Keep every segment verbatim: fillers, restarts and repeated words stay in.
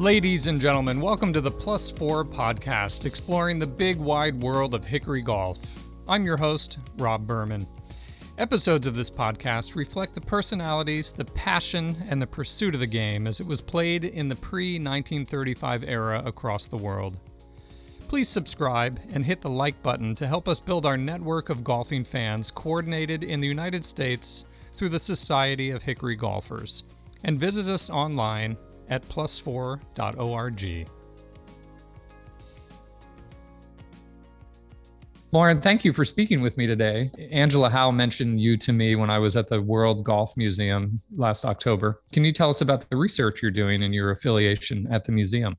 Ladies and gentlemen, welcome to the Plus Four podcast, exploring the big wide world of Hickory golf. I'm your host, Rob Berman. Episodes of this podcast reflect the personalities, the passion, and the pursuit of the game as it was played in the pre nineteen thirty-five era across the world. Please subscribe and hit the like button to help us build our network of golfing fans coordinated in the United States through the Society of Hickory Golfers, and visit us online at plus four dot org. Lauren, thank you for speaking with me today. Angela Howe mentioned you to me when I was at the World Golf Museum last October. Can you tell us about the research you're doing and your affiliation at the museum?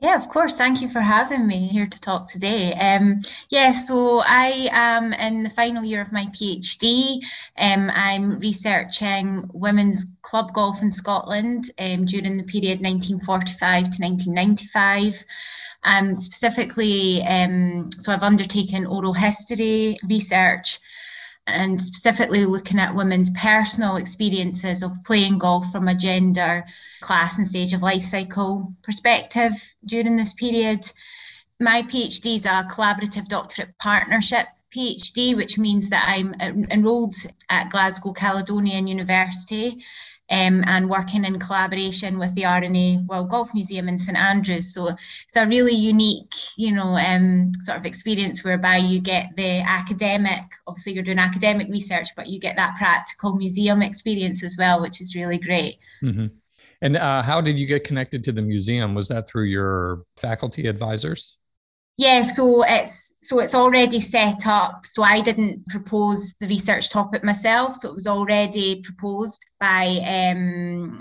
Yeah, of course. Thank you for having me here to talk today. Um, yeah, so I am in the final year of my PhD. Um, I'm researching women's club golf in Scotland um, during the period nineteen forty-five to nineteen ninety-five. Um, specifically, um, so I've undertaken oral history research and specifically looking at women's personal experiences of playing golf from a gender, class and stage of life cycle perspective during this period. My PhD is a collaborative doctorate partnership PhD, which means that I'm enrolled at Glasgow Caledonian University um, and working in collaboration with the R and A World Golf Museum in St Andrews. So it's a really unique, you know, um, sort of experience whereby you get the academic, obviously you're doing academic research, but you get that practical museum experience as well, which is really great. Mm-hmm. And uh, how did you get connected to the museum? Was that through your faculty advisors? Yeah, so it's so it's already set up. So I didn't propose the research topic myself. So it was already proposed by um,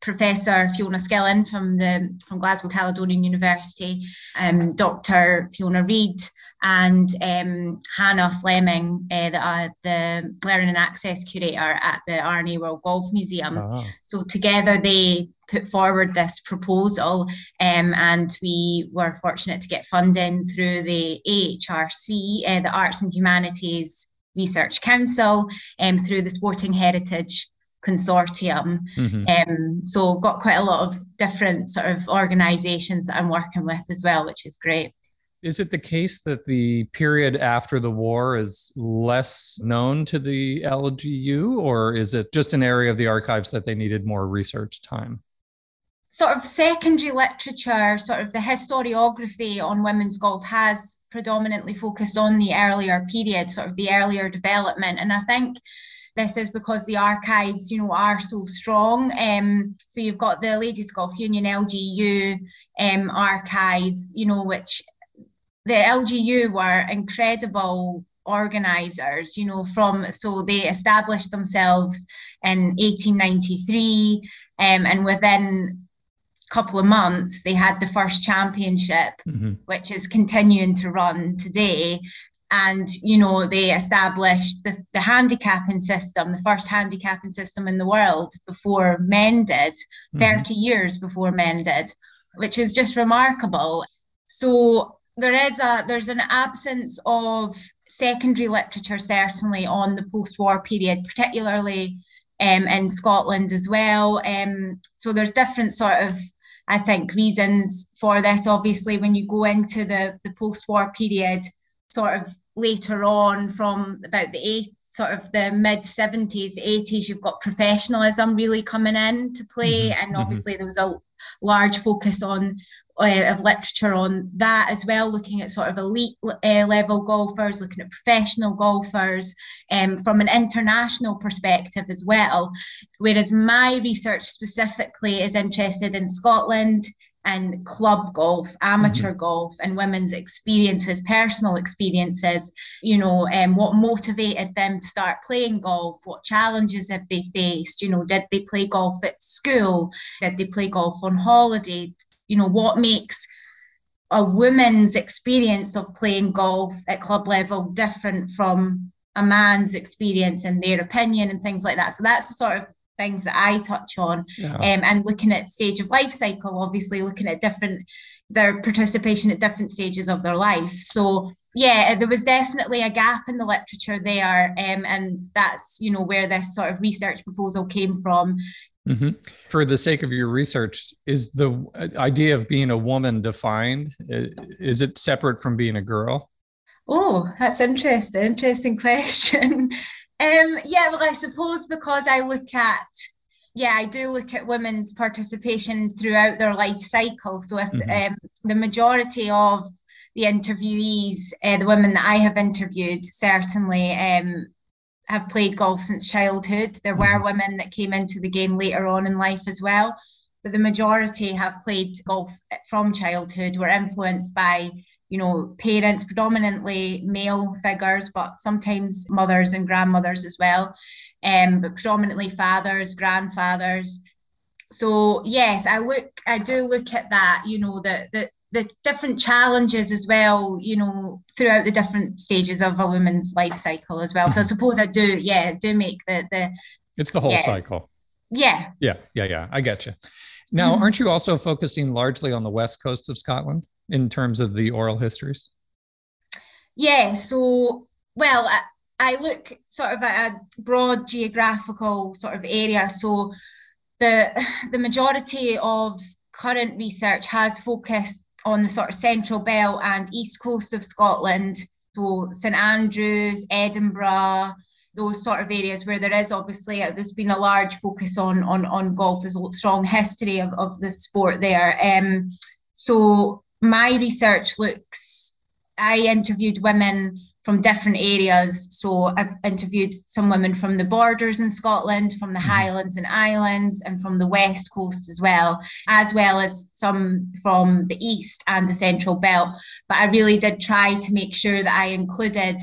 Professor Fiona Skillen from the from Glasgow Caledonian University, um, Doctor Fiona Reid, and um, Hannah Fleming, uh, the, uh, the Learning and Access Curator at the R and A World Golf Museum. Uh-huh. So together they put forward this proposal um, and we were fortunate to get funding through the A H R C, uh, the Arts and Humanities Research Council, and um, through the Sporting Heritage Consortium. Mm-hmm. Um, so got quite a lot of different sort of organisations that I'm working with as well, which is great. Is it the case that the period after the war is less known to the L G U, or is it just an area of the archives that they needed more research time? Sort of secondary literature, sort of the historiography on women's golf has predominantly focused on the earlier period, sort of the earlier development. And I think this is because the archives, you know, are so strong. Um, so you've got the Ladies Golf Union L G U um, archive, you know, which the L G U were incredible organisers, you know, from, so they established themselves in eighteen ninety-three um, and within a couple of months, they had the first championship, mm-hmm. which is continuing to run today. And, you know, they established the, the handicapping system, the first handicapping system in the world before men did, mm-hmm. thirty years before men did, which is just remarkable. So There is a there's an absence of secondary literature, certainly on the post-war period, particularly um, in Scotland as well. Um, so there's different sort of, I think, reasons for this. Obviously, when you go into the, the post-war period, sort of later on from about the eight, sort of the mid seventies, eighties, you've got professionalism really coming in to play. Mm-hmm. And obviously, mm-hmm. there was a large focus on of literature on that as well, looking at sort of elite uh, level golfers, looking at professional golfers um, from an international perspective as well. Whereas my research specifically is interested in Scotland and club golf, amateur mm-hmm. golf, and women's experiences, personal experiences, you know, um, what motivated them to start playing golf, what challenges have they faced, you know, did they play golf at school, did they play golf on holiday? You know, what makes a woman's experience of playing golf at club level different from a man's experience and their opinion and things like that. So that's the sort of things that I touch on. Yeah. Um, and looking at stage of life cycle, obviously looking at different, their participation at different stages of their life. So yeah, there was definitely a gap in the literature there. Um, and that's, you know, where this sort of research proposal came from. Mm-hmm. For the sake of your research, is the idea of being a woman defined? Is it separate from being a girl? Oh, that's interesting. Interesting question. um, yeah, well, I suppose because I look at, yeah, I do look at women's participation throughout their life cycle. So if mm-hmm. um, the majority of the interviewees, uh, the women that I have interviewed, certainly um, have played golf since childhood. There mm-hmm. were women that came into the game later on in life as well, but the majority have played golf from childhood, were influenced by, you know, parents, predominantly male figures, but sometimes mothers and grandmothers as well, um, but predominantly fathers, grandfathers. So yes, I look, I do look at that, you know, the, the, the different challenges as well, you know, throughout the different stages of a woman's life cycle as well. So I suppose I do, yeah, do make the... the it's the whole yeah. cycle. Yeah. Yeah, yeah, yeah. I get you. Now, mm-hmm. aren't you also focusing largely on the west coast of Scotland in terms of the oral histories? Yeah, so, well, I, I look sort of at a broad geographical sort of area. So the the majority of current research has focused on the sort of central belt and east coast of Scotland, so St Andrews, Edinburgh, those sort of areas where there is obviously, uh, there's been a large focus on on, on golf. There's a strong history of, of the sport there. Um, so my research looks, I interviewed women from different areas. So I've interviewed some women from the borders in Scotland, from the Highlands and Islands, and from the West Coast as well, as well as some from the East and the Central Belt. But I really did try to make sure that I included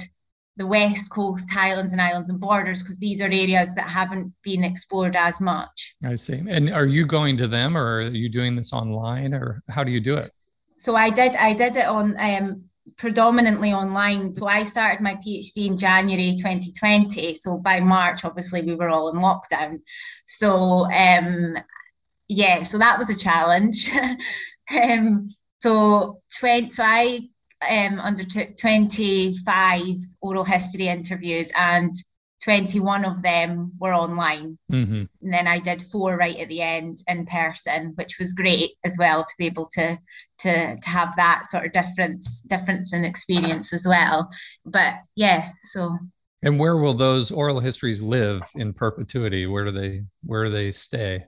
the West Coast, Highlands and Islands and borders, because these are areas that haven't been explored as much. I see. And are you going to them, or are you doing this online, or how do you do it? So I did, I did it on... Um, predominantly online. So I started my PhD in January twenty twenty. So by March, obviously, we were all in lockdown. So um, yeah, so that was a challenge. um, so twenty, so I um, undertook twenty-five oral history interviews, and twenty-one of them were online. Mm-hmm. And then I did four right at the end in person, which was great as well, to be able to to, to have that sort of difference difference in experience as well. But yeah, so. And where will those oral histories live in perpetuity? Where do they where do they stay?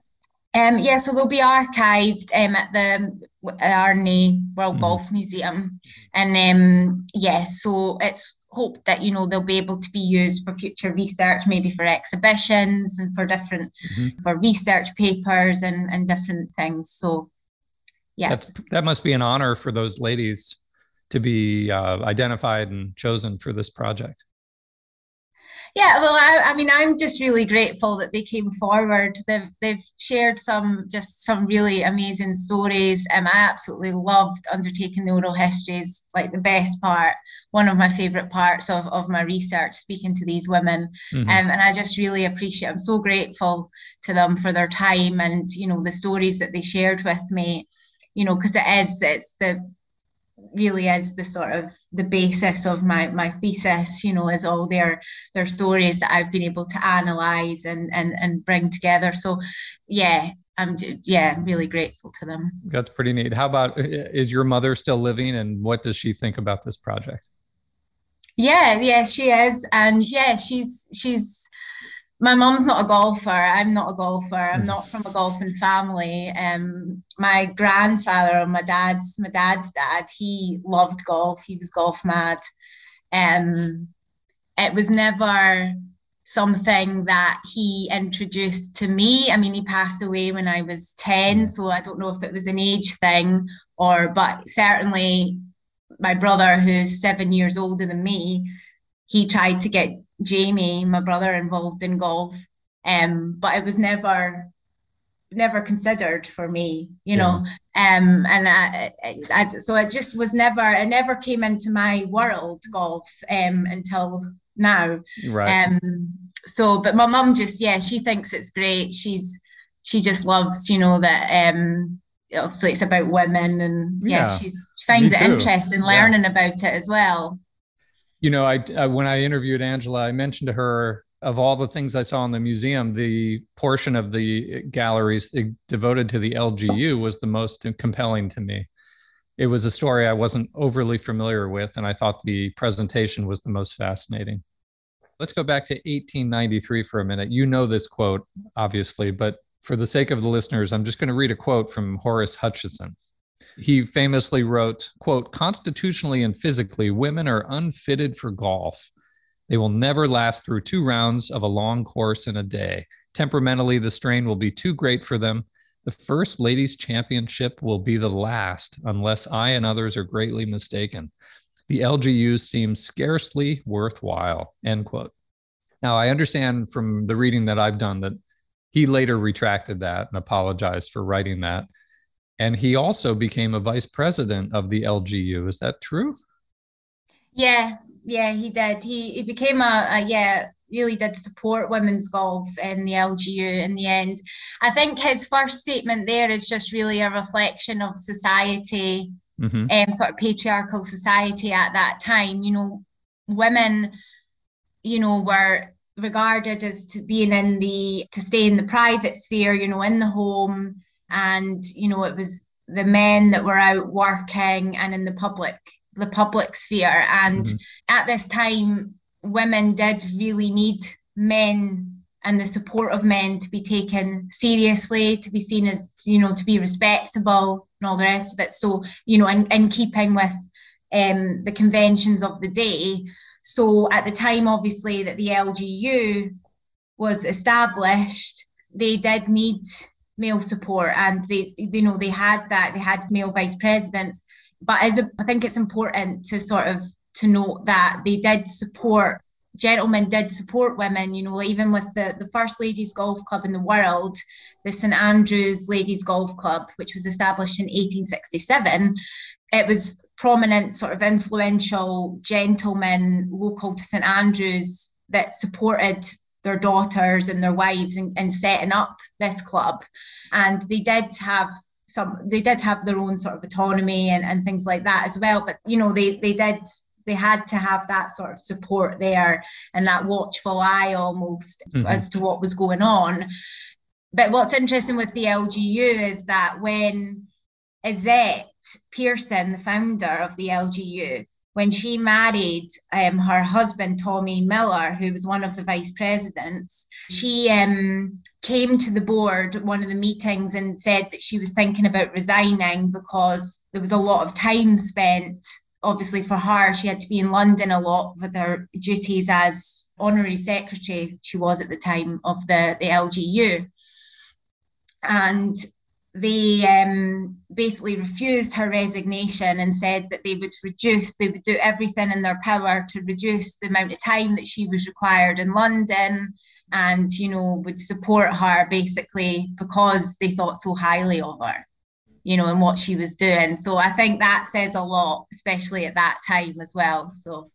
Um, yeah, so they'll be archived um, at the R and A World mm-hmm. Golf Museum. And um, yeah, so it's hope that, you know, they'll be able to be used for future research, maybe for exhibitions and for different, mm-hmm. for research papers and, and different things. So, yeah. That's, that must be an honor for those ladies to be uh, identified and chosen for this project. Yeah, well, I, I mean, I'm just really grateful that they came forward. They've, they've shared some, just some really amazing stories. Um, I absolutely loved undertaking the oral histories, like the best part, one of my favourite parts of, of my research, speaking to these women. Mm-hmm. Um, and I just really appreciate, I'm so grateful to them for their time and, you know, the stories that they shared with me, you know, because it is, it's the, really is the sort of the basis of my my thesis, you know, is all their their stories that I've been able to analyze and and and bring together. So yeah, I'm yeah I'm really grateful to them. That's pretty neat. How about, is your mother still living, and what does she think about this project? Yeah, yeah, she is. And yeah, she's she's my mum's not a golfer. I'm not a golfer. I'm not from a golfing family. Um, my grandfather on my dad's, my dad's dad, he loved golf. He was golf mad. Um, it was never something that he introduced to me. I mean, he passed away when I was ten, so I don't know if it was an age thing or, but certainly my brother, who's seven years older than me, he tried to get Jamie, my brother, involved in golf, um, but it was never, never considered for me, you yeah. know, um, and I, I, so it just was never, it never came into my world, golf, um, until now. Right. Um, so, but my mum just, yeah, she thinks it's great. She's, she just loves, you know, that, um, obviously it's about women, and yeah, yeah she's, she finds it interesting learning yeah. about it as well. You know, I, I when I interviewed Angela, I mentioned to her of all the things I saw in the museum, the portion of the galleries devoted to the L G U was the most compelling to me. It was a story I wasn't overly familiar with, and I thought the presentation was the most fascinating. Let's go back to eighteen ninety-three for a minute. You know this quote, obviously, but for the sake of the listeners, I'm just going to read a quote from Horace Hutchison. He famously wrote, quote, "Constitutionally and physically, women are unfitted for golf. They will never last through two rounds of a long course in a day. Temperamentally, the strain will be too great for them. The first ladies' championship will be the last, unless I and others are greatly mistaken. The L G U seems scarcely worthwhile," end quote. Now, I understand from the reading that I've done that he later retracted that and apologized for writing that. And he also became a vice president of the L G U. Is that true? Yeah. Yeah, he did. He he became a, a, yeah, really did support women's golf and the L G U in the end. I think his first statement there is just really a reflection of society, mm-hmm. um, sort of patriarchal society at that time. You know, women, you know, were regarded as to being in the, to stay in the private sphere, you know, in the home. And, you know, it was the men that were out working and in the public the public sphere. And mm-hmm. at this time, women did really need men and the support of men to be taken seriously, to be seen as, you know, to be respectable and all the rest of it. So, you know, in, in keeping with um, the conventions of the day. So at the time, obviously, that the L G U was established, they did need male support. And they, you know, they had that, they had male vice presidents. But as a, I think it's important to sort of to note that they did support, gentlemen did support women, you know, even with the, the first ladies golf club in the world, the St Andrews Ladies Golf Club, which was established in eighteen sixty-seven. It was prominent, sort of influential gentlemen local to St Andrews that supported their daughters and their wives in, in setting up this club. And they did have some, they did have their own sort of autonomy and, and things like that as well. But, you know, they they did, they had to have that sort of support there and that watchful eye almost mm-hmm. as to what was going on. But what's interesting with the L G U is that when Issette Pearson, the founder of the L G U, when she married um, her husband, Tommy Miller, who was one of the vice presidents, she um, came to the board at one of the meetings and said that she was thinking about resigning because there was a lot of time spent. Obviously, for her, she had to be in London a lot with her duties as honorary secretary, she was at the time, of the, the L G U. And they um, basically refused her resignation and said that they would reduce, they would do everything in their power to reduce the amount of time that she was required in London and, you know, would support her basically because they thought so highly of her, you know, and what she was doing. So I think that says a lot, especially at that time as well. So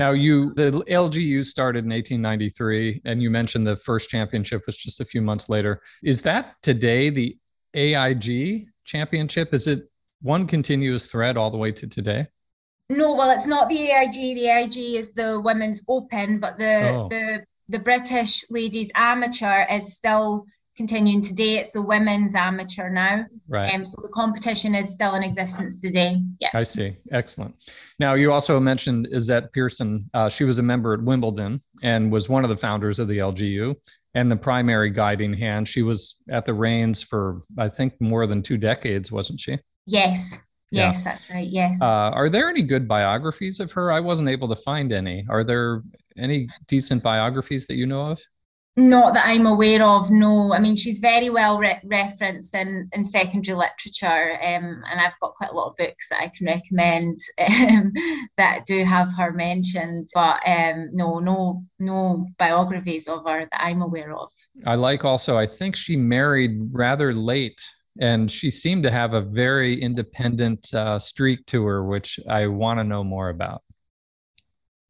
now you, the L G U started in eighteen ninety-three and you mentioned the first championship was just a few months later. Is that today the A I G championship? Is it one continuous thread all the way to today? No, well, it's not the A I G. The A I G is the Women's Open, but the oh. the the British Ladies Amateur is still continuing today. It's the Women's Amateur now. Right. Um, so the competition is still in existence today. Yeah. I see. Excellent. Now, you also mentioned Issette Pearson. Uh, she was a member at Wimbledon and was one of the founders of the L G U. And the primary guiding hand, she was at the reins for, I think, more than two decades, wasn't she? Yes. Yes, yeah. That's right. Yes. Uh, are there any good biographies of her? I wasn't able to find any. Are there any decent biographies that you know of? Not that I'm aware of, no. I mean, she's very well re- referenced in, in secondary literature, um, and I've got quite a lot of books that I can recommend um, that do have her mentioned, but um, no, no, no biographies of her that I'm aware of. I like also, I think she married rather late, and she seemed to have a very independent uh, streak to her, which I want to know more about.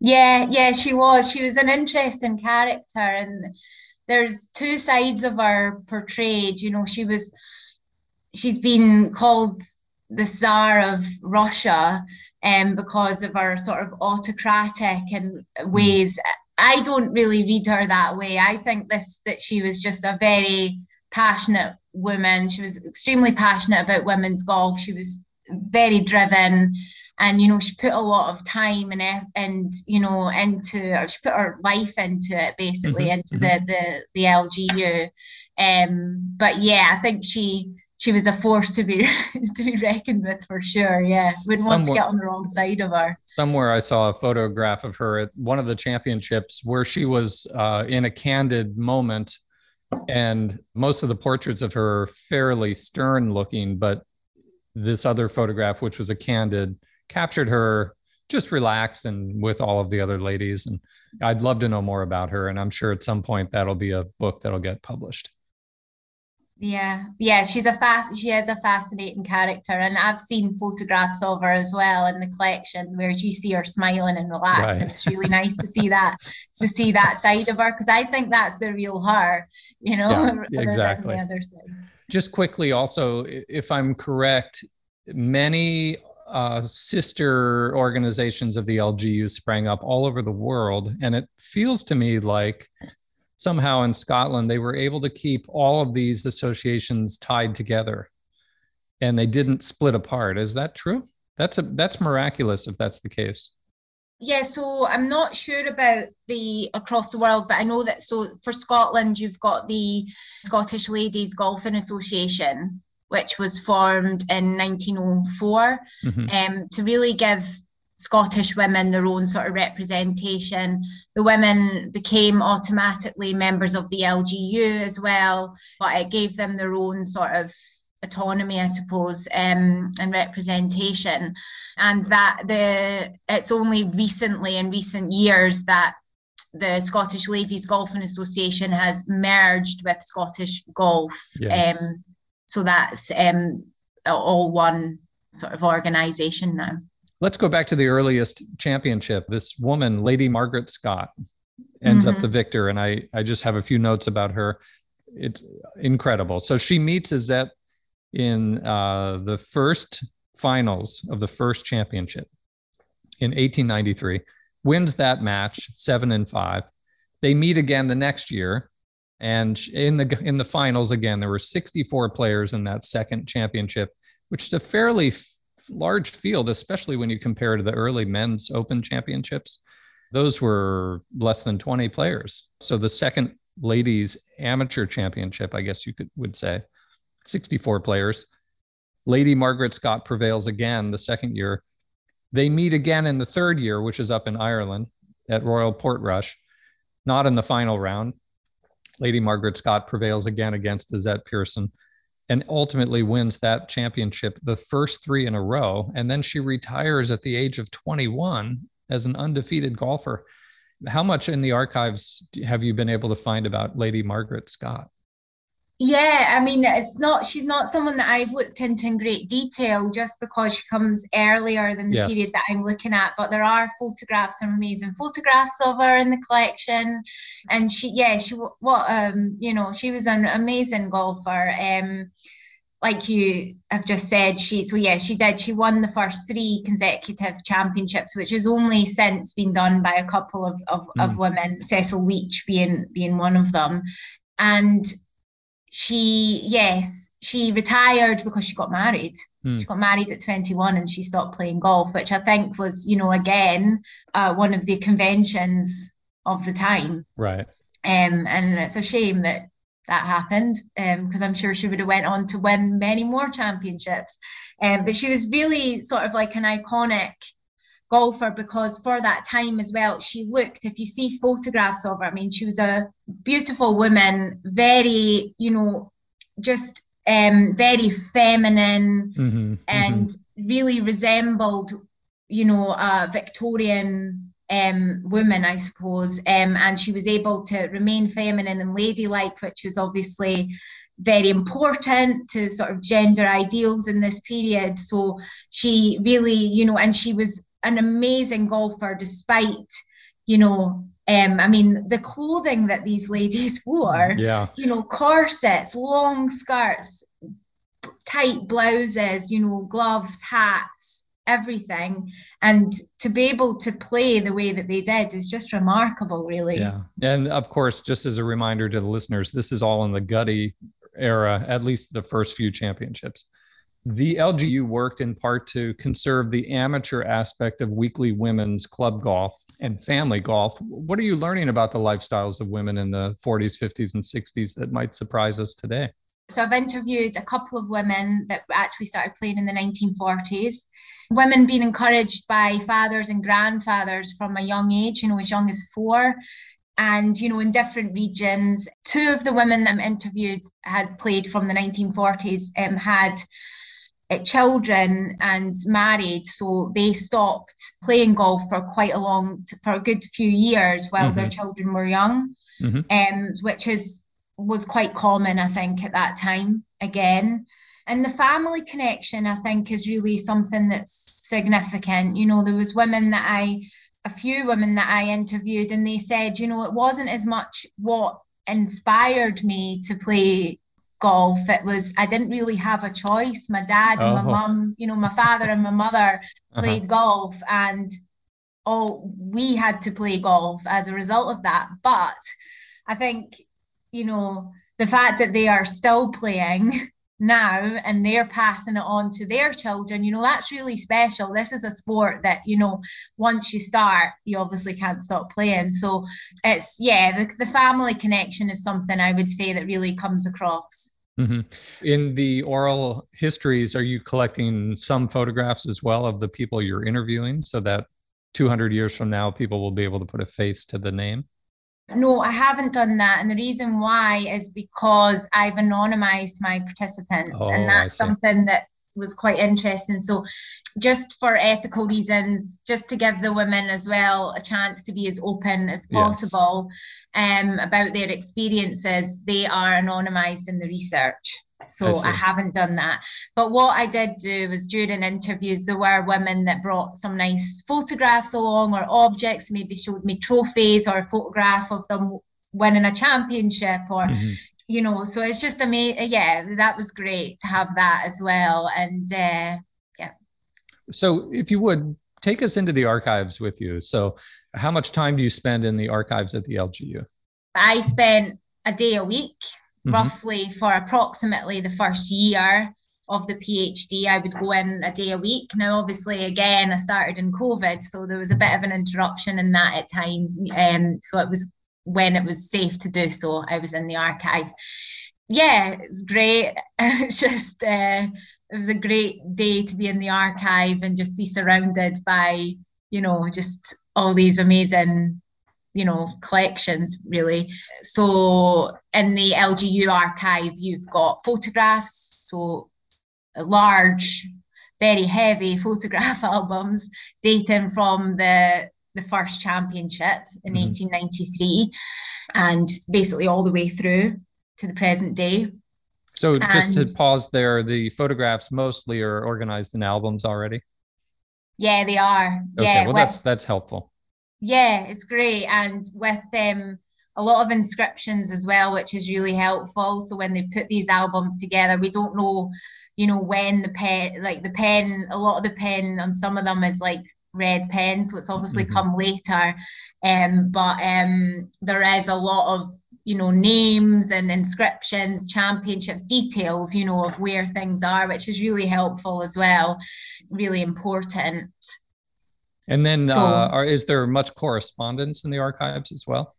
Yeah, yeah, she was. She was an interesting character, and there's two sides of her portrayed. You know, she was, she's been called the Tsar of Russia um, because of her sort of autocratic and ways I don't really read her that way. I think this that she was just a very passionate woman. She was extremely passionate about women's golf. She was very driven, and you know, she put a lot of time and and you know into, or she put her life into it basically, mm-hmm, into mm-hmm. the the the L G U. Um, but yeah, I think she. She was a force to be to be reckoned with for sure. Yeah, wouldn't somewhere, want to get on the wrong side of her. Somewhere I saw a photograph of her at one of the championships where she was uh, in a candid moment, and most of the portraits of her are fairly stern looking, but this other photograph, which was a candid, captured her just relaxed and with all of the other ladies. And I'd love to know more about her, and I'm sure at some point that'll be a book that'll get published. Yeah, yeah, she's a fast. She is a fascinating character, and I've seen photographs of her as well in the collection, where you see her smiling and relaxed, right. And it's really nice to see that to see that side of her, because I think that's the real her, you know. Yeah, exactly. The other side. Just quickly, also, if I'm correct, many uh, sister organizations of the L G U sprang up all over the world, and it feels to me like. Somehow in Scotland, they were able to keep all of these associations tied together, and they didn't split apart. Is that true? That's a, that's miraculous if that's the case. Yeah, so I'm not sure about the across the world, but I know that so for Scotland, you've got the Scottish Ladies Golfing Association, which was formed in nineteen oh four mm-hmm. um, to really give Scottish women their own sort of representation. The women became automatically members of the L G U as well, but it gave them their own sort of autonomy, I suppose, um, and representation. And that the it's only recently, in recent years, that the Scottish Ladies Golfing Association has merged with Scottish Golf. Yes. Um, so that's um, all one sort of organisation now. Let's go back to the earliest championship. This woman, Lady Margaret Scott, ends mm-hmm. up the victor. And I, I just have a few notes about her. It's incredible. So she meets Issette in uh, the first finals of the first championship in eighteen ninety-three, wins that match seven and five. They meet again the next year. And in the, in the finals again, there were sixty-four players in that second championship, which is a fairly large field, especially when you compare to the early men's open championships. Those were less than twenty players. So the second ladies amateur championship, I guess you could would say, sixty-four players. Lady Margaret Scott prevails again the second year. They meet again in the third year, which is up in Ireland at Royal Portrush, not in the final round. Lady Margaret Scott prevails again against Issette Pearson, and ultimately wins that championship, the first three in a row. And then she retires at the age of twenty-one as an undefeated golfer. How much in the archives have you been able to find about Lady Margaret Scott? Yeah, I mean, it's not, she's not someone that I've looked into in great detail just because she comes earlier than the yes. period that I'm looking at, but there are photographs, some amazing photographs of her in the collection. And she, yeah, she, what, um, you know, she was an amazing golfer. Um, like you have just said, she, so yeah, she did, she won the first three consecutive championships, which has only since been done by a couple of, of, mm. of women, Cecil Leitch being, being one of them. And She, yes, she retired because she got married. Hmm. She got married at twenty-one and she stopped playing golf, which I think was, you know, again, uh, one of the conventions of the time. Right. Um, and it's a shame that that happened, because um, I'm sure she would have went on to win many more championships. Um, but she was really sort of like an iconic golfer, because for that time as well, she looked, if you see photographs of her, I mean, she was a beautiful woman, very, you know, just um, very feminine, mm-hmm, and mm-hmm. really resembled, you know, a Victorian um, woman, I suppose. Um, and she was able to remain feminine and ladylike, which was obviously very important to sort of gender ideals in this period. So she really, you know, and she was an amazing golfer, despite, you know, um, I mean, the clothing that these ladies wore, yeah. you know, corsets, long skirts, tight blouses, you know, gloves, hats, everything, and to be able to play the way that they did is just remarkable, really. Yeah. And of course, just as a reminder to the listeners, this is all in the Gutty era, at least the first few championships. The L G U worked in part to conserve the amateur aspect of weekly women's club golf and family golf. What are you learning about the lifestyles of women in the forties, fifties, and sixties that might surprise us today? So I've interviewed a couple of women that actually started playing in the nineteen forties. Women being encouraged by fathers and grandfathers from a young age, you know, as young as four. And, you know, in different regions, two of the women that I interviewed had played from the nineteen forties and um, had uh, children and married. So they stopped playing golf for quite a long, for a good few years while mm-hmm. their children were young, mm-hmm. um, which is was quite common, I think, at that time again. And the family connection, I think, is really something that's significant. You know, there was women that I, a few women that I interviewed, and they said, you know, it wasn't as much what inspired me to play golf. It was, I didn't really have a choice. My dad and oh. my mum, you know, my father and my mother played uh-huh. golf, and all we had to play golf as a result of that. But I think, you know, the fact that they are still playing now and they're passing it on to their children, you know, that's really special. This is a sport that, you know, once you start, you obviously can't stop playing. So it's, yeah, the, the family connection is something I would say that really comes across. Mm-hmm. In the oral histories, are you collecting some photographs as well of the people you're interviewing so that two hundred years from now, people will be able to put a face to the name? No, I haven't done that. And the reason why is because I've anonymized my participants. Oh, and that's something that was quite interesting. So just for ethical reasons, just to give the women as well a chance to be as open as possible yes. um, about their experiences, they are anonymized in the research. So I, I haven't done that. But what I did do was during interviews, there were women that brought some nice photographs along or objects, maybe showed me trophies or a photograph of them winning a championship or, mm-hmm. you know, so it's just amazing. Yeah, that was great to have that as well. And uh, yeah. So if you would, take us into the archives with you. So how much time do you spend in the archives at the L G U? I spent a day a week. Mm-hmm. Roughly for approximately the first year of the PhD, I would go in a day a week. Now, obviously, again, I started in COVID, so there was a bit of an interruption in that at times. Um, so it was when it was safe to do so, I was in the archive. Yeah, it was great. It's just, uh, it was a great day to be in the archive and just be surrounded by, you know, just all these amazing, you know, collections, really. So in the L G U archive, you've got photographs, so large, very heavy photograph albums dating from the the first championship in mm-hmm. eighteen ninety-three and basically all the way through to the present day. So and just to pause there, the photographs mostly are organized in albums already? Yeah, they are. Okay, yeah, well, with- that's that's helpful. Yeah, it's great. And with um, a lot of inscriptions as well, which is really helpful. So when they've put these albums together, we don't know, you know, when the pen, like the pen, a lot of the pen on some of them is like red pen. So it's obviously mm-hmm. come later. Um, but um, there is a lot of, you know, names and inscriptions, championships, details, you know, of where things are, which is really helpful as well. Really important. And then so, uh, are, is there much correspondence in the archives as well?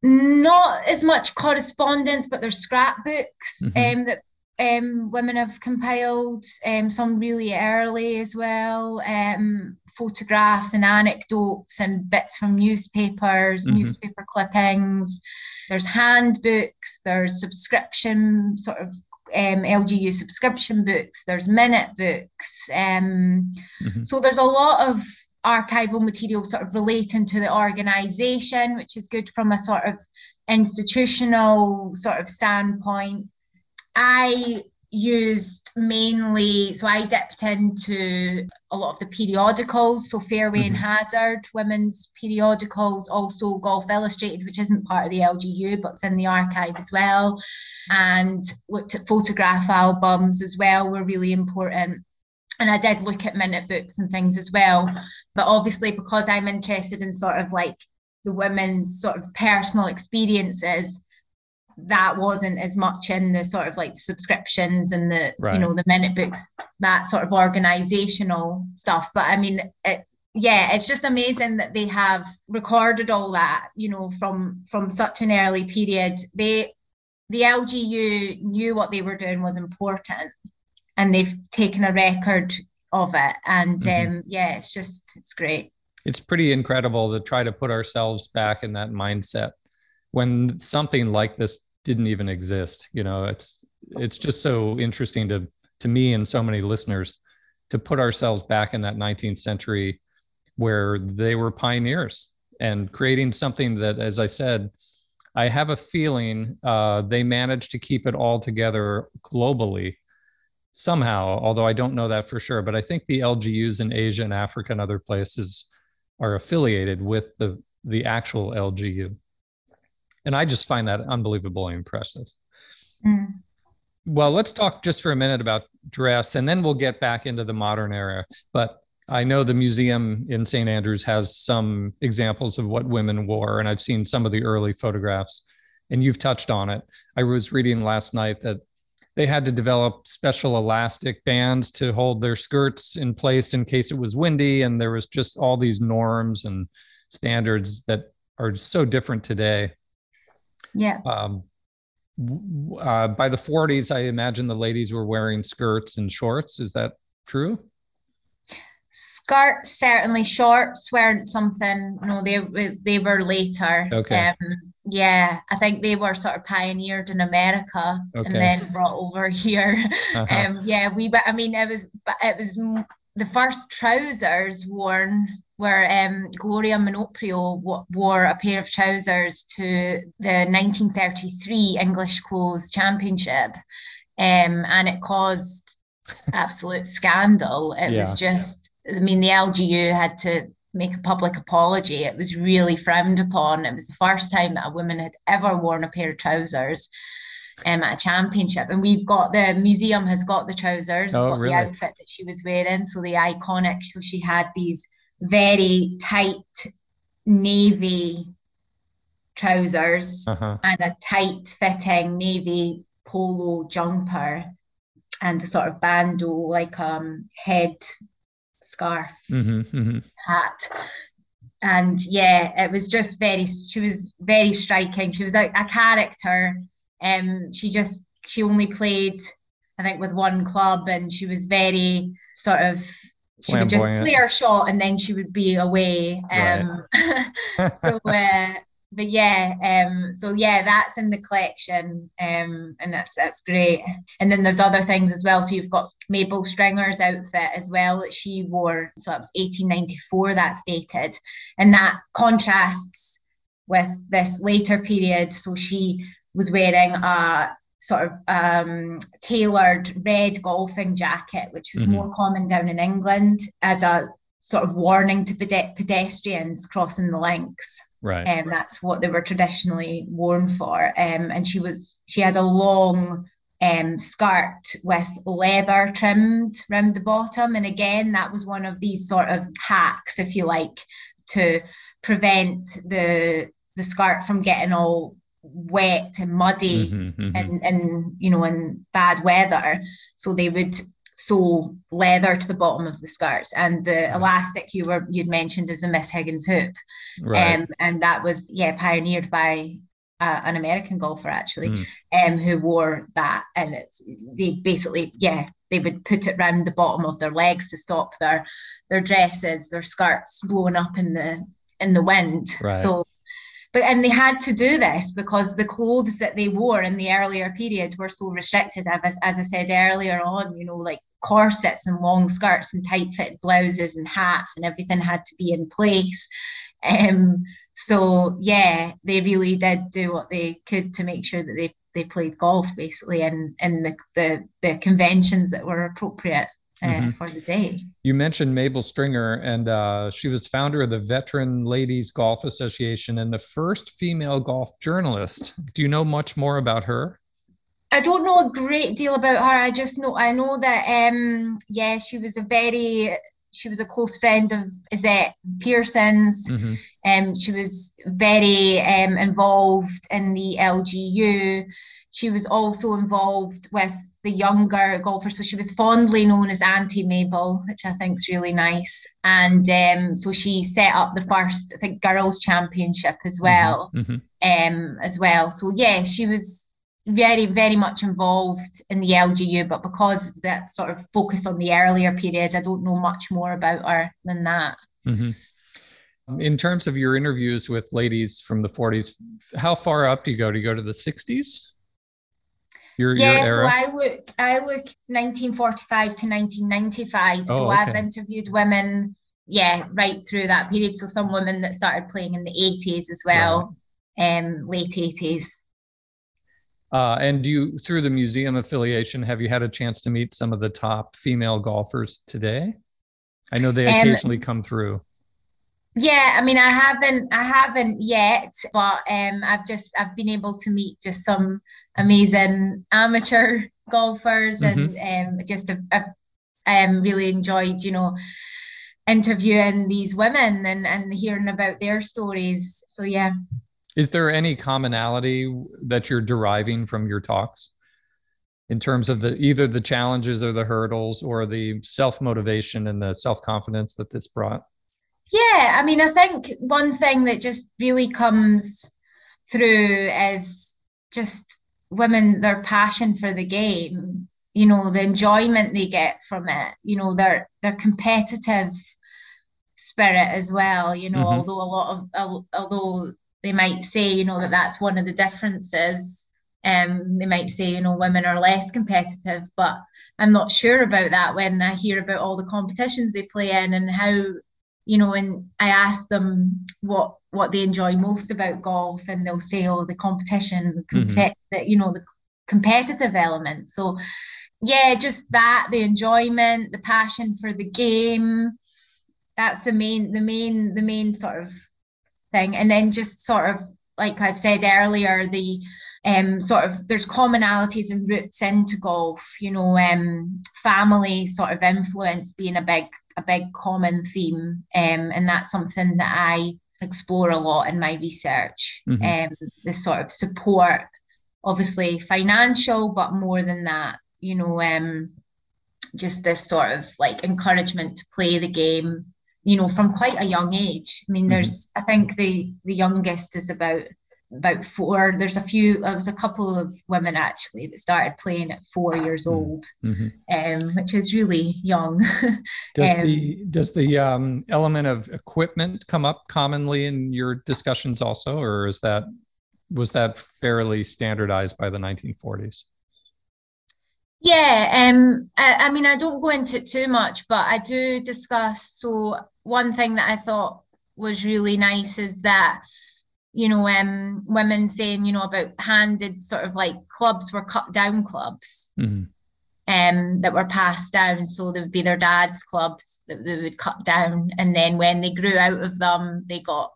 Not as much correspondence, but there's scrapbooks mm-hmm. um, that um, women have compiled, um, some really early as well, um, photographs and anecdotes and bits from newspapers, mm-hmm. newspaper clippings. There's handbooks, there's subscription sort of Um, L G U subscription books, there's minute books. Um, mm-hmm. So there's a lot of archival material sort of relating to the organisation, which is good from a sort of institutional sort of standpoint. I used mainly, so I dipped into a lot of the periodicals, so Fairway mm-hmm. and Hazard, women's periodicals, also Golf Illustrated, which isn't part of the L G U, but it's in the archive as well, and looked at photograph albums as well, were really important. And I did look at minute books and things as well. But obviously, because I'm interested in sort of like the women's sort of personal experiences, that wasn't as much in the sort of like subscriptions and the, right. you know, the minute books, that sort of organisational stuff. But I mean, it, yeah, it's just amazing that they have recorded all that, you know, from from such an early period. They, the L G U knew what they were doing was important, and they've taken a record of it. And mm-hmm. um, yeah, it's just, it's great. It's pretty incredible to try to put ourselves back in that mindset when something like this didn't even exist. You know, it's it's just so interesting to to me and so many listeners to put ourselves back in that nineteenth century where they were pioneers and creating something that, as I said, I have a feeling uh, they managed to keep it all together globally somehow, although I don't know that for sure. But I think the L G Us in Asia and Africa and other places are affiliated with the, the actual L G U. And I just find that unbelievably impressive. Mm. Well, let's talk just for a minute about dress, and then we'll get back into the modern era. But I know the museum in Saint Andrews has some examples of what women wore, and I've seen some of the early photographs, and you've touched on it. I was reading last night that they had to develop special elastic bands to hold their skirts in place in case it was windy. And there was just all these norms and standards that are so different today. Yeah. Um, uh, by the forties, I imagine the ladies were wearing skirts and shorts. Is that true? Skirts, certainly. Shorts weren't something, no, they, they were later. Okay. Um, yeah, I think they were sort of pioneered in America okay. and then brought over here. Uh-huh. Um, yeah, we, but I mean, it was, but it was the first trousers worn were um, Gloria Minoprio w- wore a pair of trousers to the nineteen thirty-three English Coles Championship, um, and it caused absolute scandal. It yeah. was just. I mean, the L G U had to make a public apology. It was really frowned upon. It was the first time that a woman had ever worn a pair of trousers um, at a championship. And we've got, the museum has got the trousers, oh, got really? the outfit that she was wearing. So the iconic, so she had these very tight navy trousers uh-huh. and a tight fitting navy polo jumper and a sort of bandeau, like um head scarf mm-hmm, mm-hmm. hat. And yeah, it was just very, she was very striking. She was like a character. Um, she just, she only played, I think, with one club, and she was very sort of, she would just play her shot and then she would be away. Um, right. so, uh, but yeah, um, so yeah, that's in the collection, um, and that's that's great. And then there's other things as well. So you've got Mabel Stringer's outfit as well that she wore. So it was eighteen ninety-four that's dated, and that contrasts with this later period. So she was wearing a sort of um, tailored red golfing jacket, which was mm-hmm. more common down in England as a sort of warning to pede- pedestrians crossing the links. Right, and um, that's what they were traditionally worn for. Um, and she was she had a long um, skirt with leather trimmed round the bottom. And again, that was one of these sort of hacks, if you like, to prevent the the skirt from getting all wet and muddy mm-hmm, mm-hmm. and and you know in bad weather. So they would sew leather to the bottom of the skirts, and the right. elastic you were you'd mentioned is the Miss Higgins hoop, right. um, and that was yeah pioneered by uh, an American golfer actually, mm. um, who wore that, and it's they basically yeah they would put it round the bottom of their legs to stop their their dresses, their skirts blowing up in the in the wind. Right. So, but and they had to do this because the clothes that they wore in the earlier period were so restricted. As, as I said earlier on, you know, like corsets and long skirts and tight-fitted blouses and hats and everything had to be in place. Um, so, yeah, they really did do what they could to make sure that they, they played golf, basically, and, and the, the, the conventions that were appropriate uh, mm-hmm. for the day. You mentioned Mabel Stringer, and uh, she was founder of the Veteran Ladies Golf Association and the first female golf journalist. Do you know much more about her? I don't know a great deal about her. I just know, I know that, um, yeah, she was a very, she was a close friend of Issette Pearson's. Mm-hmm. Um, she was very um, involved in the L G U. She was also involved with the younger golfers. So she was fondly known as Auntie Mabel, which I think is really nice. And um, so she set up the first, I think, Girls' Championship as well. Mm-hmm. Um, as well. So yeah, she was very, very much involved in the L G U, but because that sort of focus on the earlier period, I don't know much more about her than that. Mm-hmm. In terms of your interviews with ladies from the forties, how far up do you go? Do you go to the sixties? Your, yeah, your era? So I look, I look nineteen forty-five to nineteen ninety-five. Oh, so okay. I've interviewed women, yeah, right through that period. So some women that started playing in the eighties as well, right. um, late eighties. Uh, and do you, through the museum affiliation, have you had a chance to meet some of the top female golfers today? I know they occasionally um, come through. Yeah, I mean, I haven't, I haven't yet, but um, I've just, I've been able to meet just some amazing amateur golfers, mm-hmm. and um, just, I've um, really enjoyed, you know, interviewing these women and, and hearing about their stories. So yeah. Is there any commonality that you're deriving from your talks in terms of the either the challenges or the hurdles or the self-motivation and the self-confidence that this brought? Yeah, I mean, I think one thing that just really comes through is just women, their passion for the game, you know, the enjoyment they get from it, you know, their their competitive spirit as well, you know, mm-hmm. although a lot of, although they might say, you know, that that's one of the differences. Um, they might say, you know, women are less competitive, but I'm not sure about that when I hear about all the competitions they play in and how, you know, and I ask them what what they enjoy most about golf, and they'll say, oh, the competition, the compet- mm-hmm. the, you know, the competitive element. So, yeah, just that, the enjoyment, the passion for the game. That's the main, the main, the main sort of thing. And then just sort of, like I said earlier, the um, sort of, there's commonalities and roots into golf, you know, um, family sort of influence being a big, a big common theme. Um, and that's something that I explore a lot in my research, mm-hmm. um, the sort of support, obviously financial, but more than that, you know, um, just this sort of like encouragement to play the game, you know, from quite a young age. I mean, there's, I think the, the youngest is about, about four. There's a few, there was a couple of women actually that started playing at four years old, mm-hmm. um, which is really young. Does um, the, does the um, element of equipment come up commonly in your discussions also, or is that, was that fairly standardized by the nineteen forties? Yeah, um, I, I mean, I don't go into it too much, but I do discuss. So one thing that I thought was really nice is that, you know, um, women saying, you know, about handed sort of like clubs were cut down clubs, mm-hmm. um, that were passed down. So there would be their dad's clubs that they would cut down. And then when they grew out of them, they got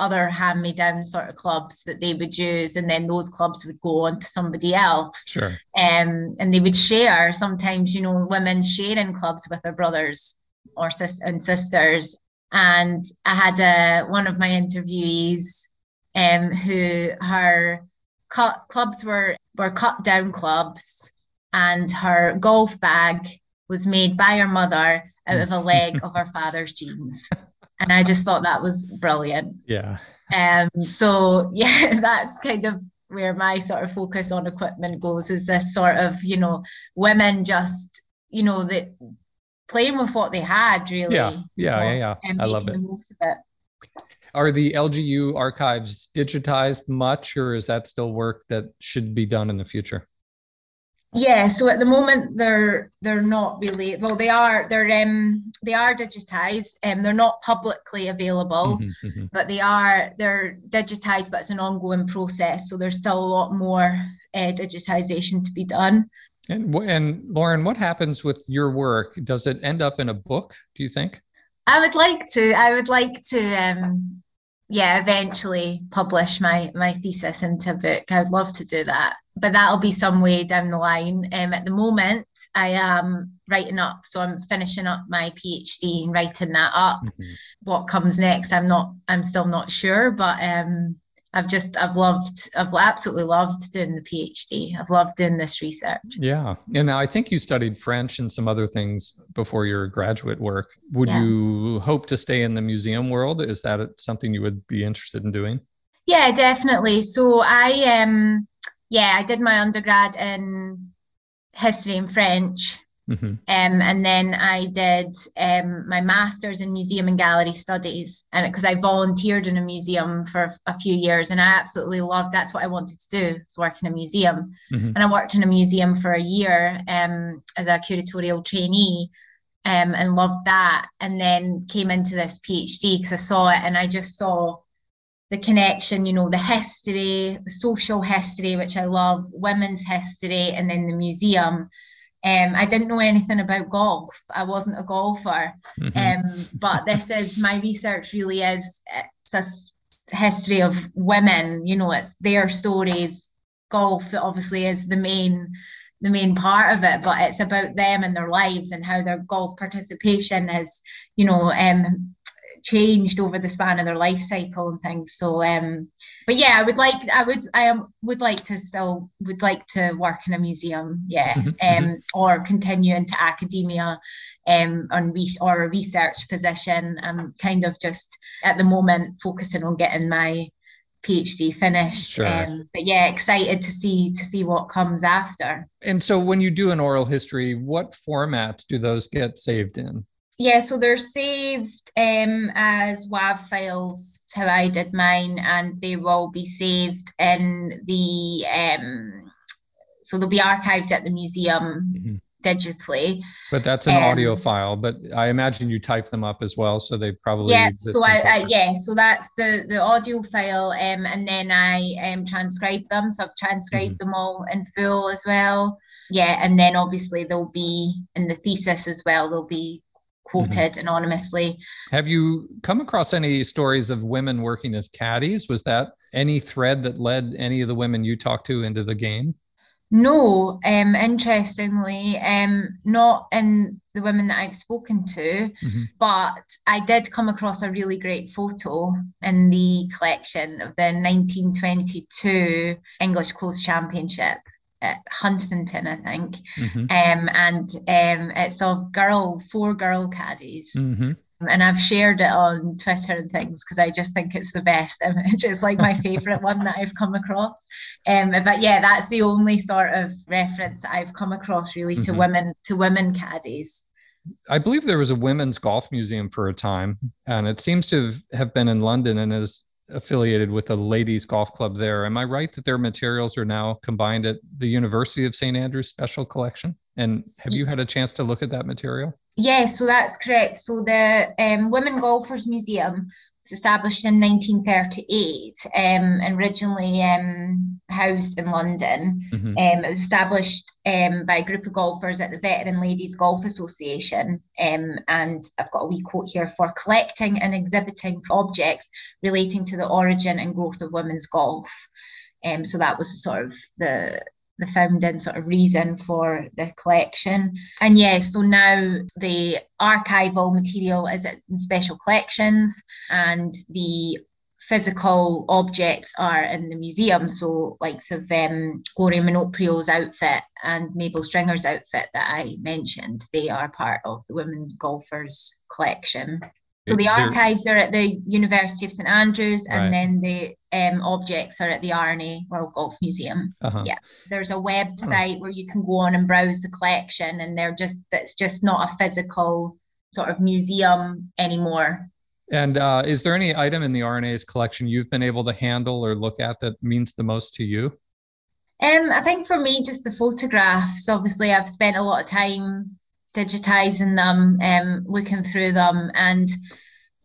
other hand-me-down sort of clubs that they would use, and then those clubs would go on to somebody else. Sure. Um, and they would share, sometimes, you know, women sharing clubs with their brothers or sis- and sisters. And I had a, one of my interviewees um, who her cu- clubs were, were cut-down clubs, and her golf bag was made by her mother out of a leg of her father's jeans. And I just thought that was brilliant. Yeah. Um. So, yeah, that's kind of where my sort of focus on equipment goes, is this sort of, you know, women just, you know, that playing with what they had, really. Yeah, yeah, you know, yeah, yeah. And I love it. The most of it. Are the L G U archives digitized much, or is that still work that should be done in the future? Yeah, so at the moment they're they're not really, well, they are they're um they are digitized, and um, they're not publicly available, mm-hmm, mm-hmm. but they are they're digitized, but it's an ongoing process, so there's still a lot more uh, digitization to be done. And and Lauren, what happens with your work? Does it end up in a book, do you think? I would like to I would like to um yeah eventually publish my my thesis into a book. I'd love to do that. but that'll be some way down the line. Um, at the moment, I am writing up, so I'm finishing up my PhD and writing that up. Mm-hmm. What comes next, I'm not, I'm still not sure, but um, I've just, I've loved, I've absolutely loved doing the PhD. I've loved doing this research. Yeah. And now I think you studied French and some other things before your graduate work. Would yeah. you hope to stay in the museum world? Is that something you would be interested in doing? Yeah, definitely. So I, um, yeah, I did my undergrad in history and French. Mm-hmm. um, and then I did um, my master's in museum and gallery studies, and because I volunteered in a museum for a few years, and I absolutely loved, that's what I wanted to do, was work in a museum. Mm-hmm. And I worked in a museum for a year um, as a curatorial trainee, um, and loved that, and then came into this PhD because I saw it, and I just saw the connection, you know, the history, social history, which I love, women's history, and then the museum. Um, I didn't know anything about golf. I wasn't a golfer. Mm-hmm. Um, but this is, my research really is, it's a history of women, you know, it's their stories. Golf obviously is the main, the main part of it, but it's about them and their lives and how their golf participation has, you know, um, changed over the span of their life cycle and things. So, um, but yeah, I would like, I would, I would like to still, would like to work in a museum, yeah, mm-hmm. um, or continue into academia, um, on re- or a research position. I'm kind of just at the moment focusing on getting my PhD finished, sure. um, but yeah, excited to see to see what comes after. And so, when you do an oral history, what formats do those get saved in? Yeah, so they're saved um, as W A V files, that's how I did mine, and they will be saved in the, um, so they'll be archived at the museum mm-hmm. digitally. But that's an um, audio file, but I imagine you type them up as well, so they probably yeah, exist. So I, I, yeah, so that's the, the audio file, um, and then I um, transcribe them, so I've transcribed mm-hmm. them all in full as well. Yeah, and then obviously they'll be in the thesis as well, they'll be quoted mm-hmm. anonymously. Have you come across any stories of women working as caddies? Was that any thread that led any of the women you talked to into the game? No, um, interestingly, um, not in the women that I've spoken to, mm-hmm. but I did come across a really great photo in the collection of the nineteen twenty-two English Closed Championship at Hunstanton, I think, mm-hmm. um, and um, it's of girl, four girl caddies. Mm-hmm. And I've shared it on Twitter and things because I just think it's the best image. It's like my favourite one that I've come across. Um, but yeah, that's the only sort of reference I've come across really to mm-hmm. women, to women caddies. I believe there was a women's golf museum for a time, and it seems to have been in London and is affiliated with the Ladies Golf Club there. Am I right that their materials are now combined at the University of St Andrews Special Collection? And have you had a chance to look at that material? Yes, yeah, so that's correct. So the um, Women Golfers Museum was established in nineteen thirty-eight um, and originally um, housed in London. Mm-hmm. Um, it was established um, by a group of golfers at the Veteran Ladies Golf Association. Um, and I've got a wee quote here: for collecting and exhibiting objects relating to the origin and growth of women's golf. Um, so that was sort of the... the founding sort of reason for the collection. And yes, yeah, so now the archival material is in special collections and the physical objects are in the museum. So likes of um, Gloria Minoprio's outfit and Mabel Stringer's outfit that I mentioned, they are part of the Women Golfers collection. So the archives are at the University of St Andrews, and right. then the um, objects are at the R and A World Golf Museum. Uh-huh. Yeah, there's a website oh. where you can go on and browse the collection, and they're just that's just not a physical sort of museum anymore. And uh, is there any item in the R and A's collection you've been able to handle or look at that means the most to you? Um, I think for me, just the photographs. Obviously, I've spent a lot of time digitizing them, um, looking through them, and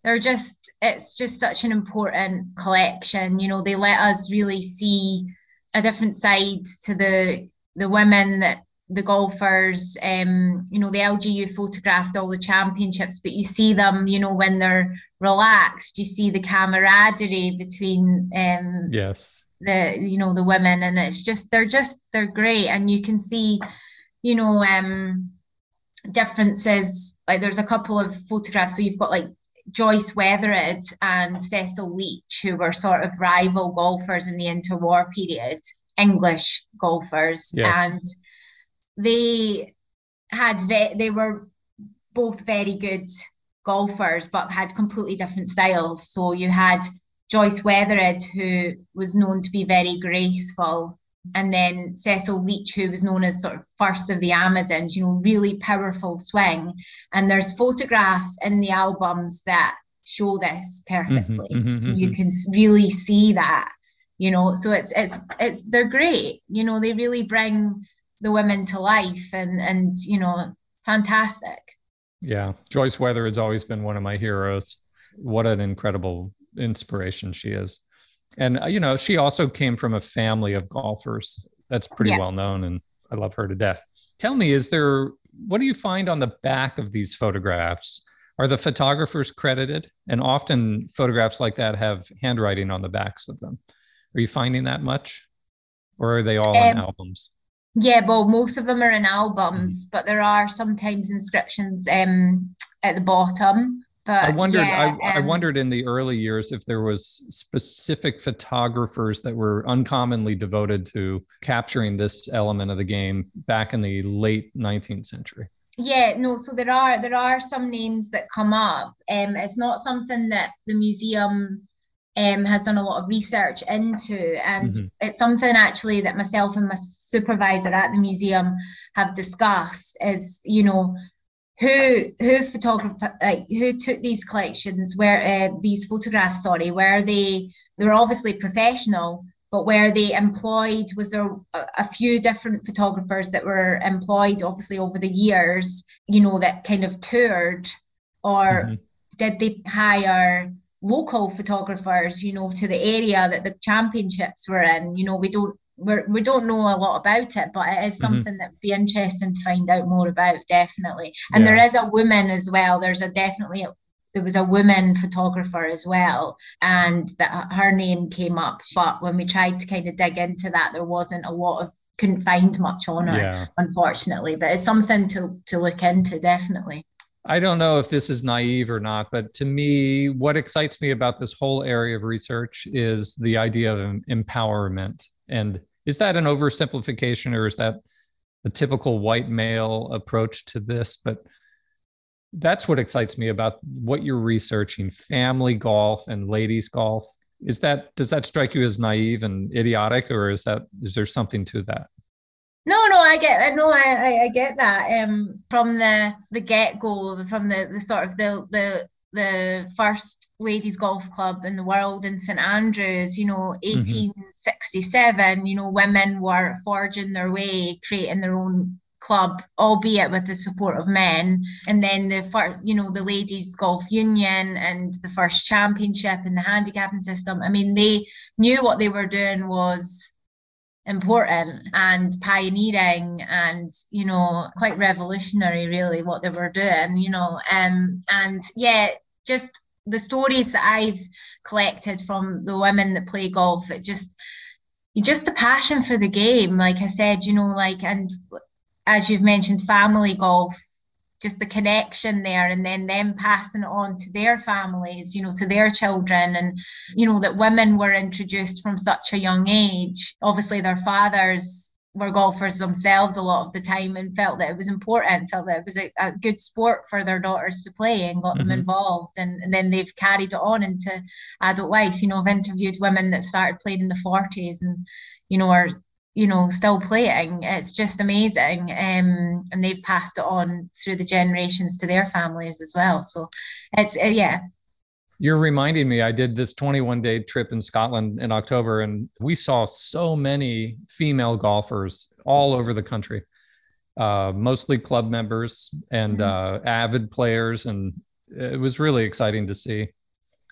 they're just, it's just such an important collection. You know, they let us really see a different side to the the women, that the golfers, um, you know, the L G U photographed all the championships, but you see them, you know, when they're relaxed, you see the camaraderie between um, yes. the, you know, the women, and it's just, they're just, they're great. And you can see, you know, um, differences. Like there's a couple of photographs. So you've got like Joyce Wethered and Cecil Leitch, who were sort of rival golfers in the interwar period, English golfers. Yes. And they had, ve- they were both very good golfers, but had completely different styles. So you had Joyce Wethered, who was known to be very graceful, and then Cecil Leitch, who was known as sort of first of the Amazons, you know, really powerful swing. And there's photographs in the albums that show this perfectly. Mm-hmm, mm-hmm, you mm-hmm. can really see that, you know. So it's it's it's they're great, you know. They really bring the women to life, and and you know, fantastic. Yeah, Joyce Wethered's always been one of my heroes. What an incredible inspiration she is. And, you know, she also came from a family of golfers that's pretty yeah. well known, and I love her to death. Tell me, is there, what do you find on the back of these photographs? Are the photographers credited? And often photographs like that have handwriting on the backs of them. Are you finding that much? Or are they all um, in albums? Yeah, well, most of them are in albums, mm-hmm. but there are sometimes inscriptions um, at the bottom. But I wondered, yeah, I, um, I wondered in the early years if there was specific photographers that were uncommonly devoted to capturing this element of the game back in the late nineteenth century. Yeah, no. So there are there are some names that come up. Um, it's not something that the museum um has done a lot of research into, and mm-hmm. it's something actually that myself and my supervisor at the museum have discussed. Is, you know, who who photographer like who took these collections, where uh, these photographs, sorry, were they they were obviously professional, but were they employed? Was there a, a few different photographers that were employed obviously over the years, you know, that kind of toured, or mm-hmm. did they hire local photographers, you know, to the area that the championships were in? You know, we don't We're, we don't know a lot about it, but it is something mm-hmm. that would be interesting to find out more about, definitely. And yeah. there is a woman as well. There's a definitely, a, there was a woman photographer as well, and that her name came up. But when we tried to kind of dig into that, there wasn't a lot of, couldn't find much on her, yeah. unfortunately. But it's something to to look into, definitely. I don't know if this is naive or not, but to me, what excites me about this whole area of research is the idea of empowerment. And is that an oversimplification, or is that a typical white male approach to this? But that's what excites me about what you're researching, family golf and ladies golf. Is that, does that strike you as naive and idiotic, or is that, is there something to that? No, no, I get, no, I, I get that um, from the, the get-go, from the, the sort of the, the, the first ladies golf club in the world in St Andrews, you know, eighteen sixty-seven, mm-hmm. you know, women were forging their way, creating their own club, albeit with the support of men. And then the first, you know, the Ladies Golf Union and the first championship and the handicapping system. I mean, they knew what they were doing was important and pioneering, and, you know, quite revolutionary really what they were doing, you know. Um and yeah, just the stories that I've collected from the women that play golf, it just just the passion for the game, like I said, you know, like, and as you've mentioned, family golf, just the connection there, and then them passing it on to their families, you know, to their children. And, you know, that women were introduced from such a young age. Obviously, their fathers were golfers themselves a lot of the time, and felt that it was important, felt that it was a, a good sport for their daughters to play, and got mm-hmm. them involved. And, and then they've carried it on into adult life. You know, I've interviewed women that started playing in the forties and, you know, are you know, still playing. It's just amazing. Um, and they've passed it on through the generations to their families as well. So it's, uh, yeah. You're reminding me, I did this twenty-one day trip in Scotland in October, and we saw so many female golfers all over the country, uh, mostly club members and mm-hmm. uh, avid players. And it was really exciting to see.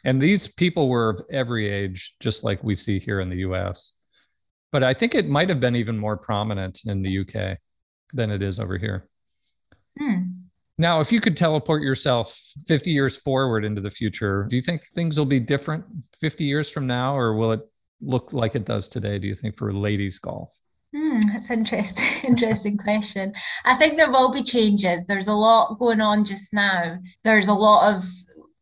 And these people were of every age, just like we see here in the U S, but I think it might have been even more prominent in the U K than it is over here. Hmm. Now, if you could teleport yourself fifty years forward into the future, do you think things will be different fifty years from now, or will it look like it does today, do you think, for ladies golf? Hmm, that's interesting. Interesting question. I think there will be changes. There's a lot going on just now. There's a lot of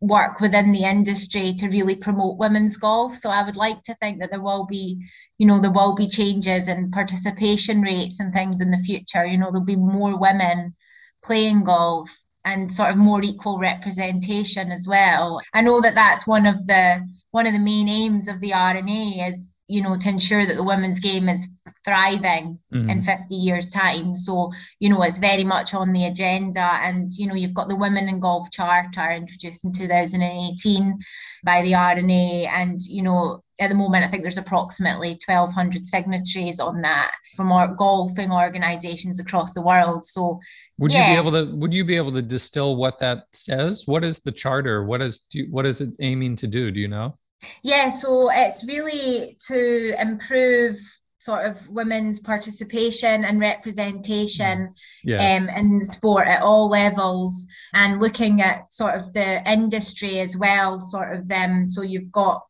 work within the industry to really promote women's golf. So I would like to think that there will be, you know, there will be changes in participation rates and things in the future. You know, there'll be more women playing golf and sort of more equal representation as well. I know that that's one of the one of the main aims of the R and A is, you know, to ensure that the women's game is thriving mm-hmm. in fifty years time. So, you know, it's very much on the agenda. And, you know, you've got the Women in Golf Charter introduced in two thousand eighteen by the R and A. And, you know, at the moment, I think there's approximately twelve hundred signatories on that from our golfing organisations across the world. So would yeah. you be able to would you be able to distill what that says? What is the charter? What is do, what is it aiming to do? Do you know? Yeah, so it's really to improve sort of women's participation and representation yes. um, in the sport at all levels, and looking at sort of the industry as well, sort of them. Um, so you've got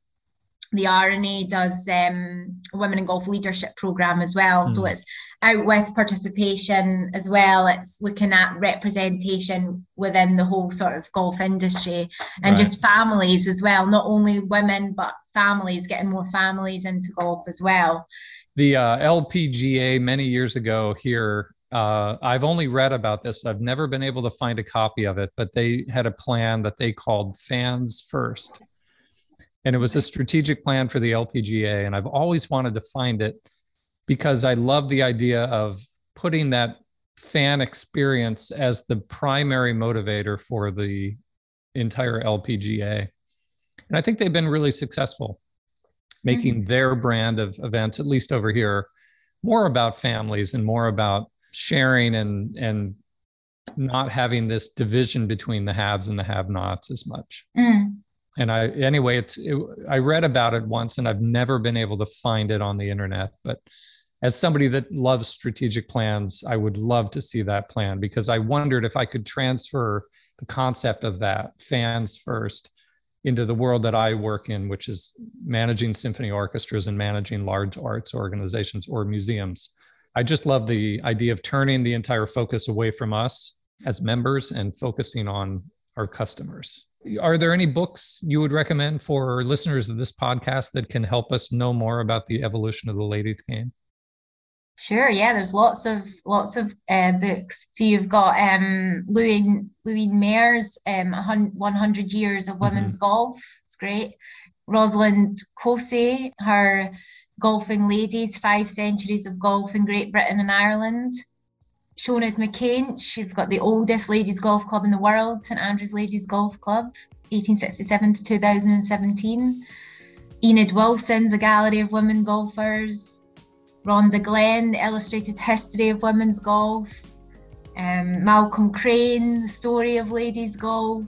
the R and A does um, a Women in Golf leadership programme as well. Mm. So it's out with participation as well. It's looking at representation within the whole sort of golf industry and right. just families as well. Not only women, but families, getting more families into golf as well. The uh, L P G A many years ago here, uh, I've only read about this. I've never been able to find a copy of it, but they had a plan that they called Fans First. And it was a strategic plan for the L P G A. And I've always wanted to find it because I love the idea of putting that fan experience as the primary motivator for the entire L P G A. And I think they've been really successful making mm-hmm. their brand of events, at least over here, more about families and more about sharing and, and not having this division between the haves and the have-nots as much. Mm. And I, anyway, it's, it, I read about it once and I've never been able to find it on the internet, but as somebody that loves strategic plans, I would love to see that plan, because I wondered if I could transfer the concept of that Fans First into the world that I work in, which is managing symphony orchestras and managing large arts organizations or museums. I just love the idea of turning the entire focus away from us as members and focusing on our customers. Are there any books you would recommend for listeners of this podcast that can help us know more about the evolution of the ladies' game? Sure. Yeah, there's lots of lots of uh, books. So you've got um, Louis Louis Mayer's um, one hundred Years of Women's mm-hmm. Golf. It's great. Rosalind Kosey, her Golfing Ladies, Five Centuries of Golf in Great Britain and Ireland. Sinead McCainch, you've got the oldest ladies golf club in the world, St Andrews Ladies Golf Club, eighteen sixty-seven to two thousand seventeen. Enid Wilson's A Gallery of Women Golfers. Rhonda Glenn, The Illustrated History of Women's Golf. Um, Malcolm Crane, The Story of Ladies Golf.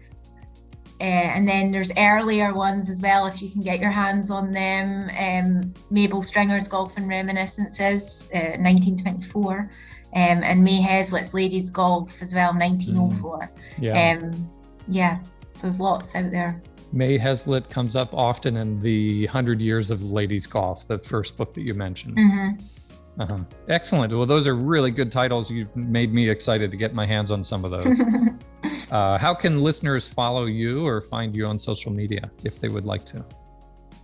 Uh, and then there's earlier ones as well, if you can get your hands on them. Um, Mabel Stringer's Golf and Reminiscences, uh, nineteen twenty-four. Um, and May Hezlett's Ladies Golf as well, nineteen oh four. Yeah. Um, yeah, so there's lots out there. May Heslett comes up often in the one hundred Years of Ladies Golf, the first book that you mentioned. Mm-hmm. Uh-huh. Excellent. Well, those are really good titles. You've made me excited to get my hands on some of those. uh, how can listeners follow you or find you on social media if they would like to?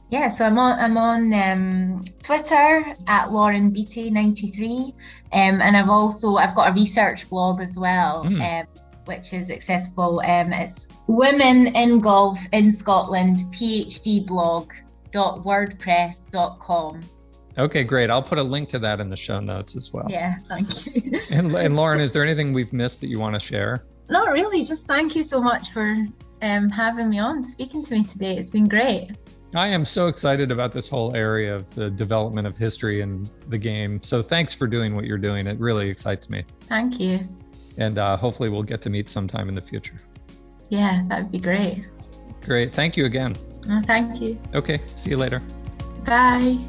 Yeah, so I'm on I'm on um, Twitter at Lauren Beattie ninety-three, um, and I've also I've got a research blog as well, mm. um, which is accessible. Um, it's Women in Golf in Scotland PhD blog dot wordpress dot com. Okay, great. I'll put a link to that in the show notes as well. Yeah, thank you. and, and Lauren, is there anything we've missed that you want to share? Not really. Just thank you so much for um, having me on, speaking to me today. It's been great. I am so excited about this whole area of the development of history and the game. So thanks for doing what you're doing. It really excites me. Thank you. And uh, hopefully we'll get to meet sometime in the future. Yeah, that'd be great. Great. Thank you again. Oh, thank you. Okay. See you later. Bye.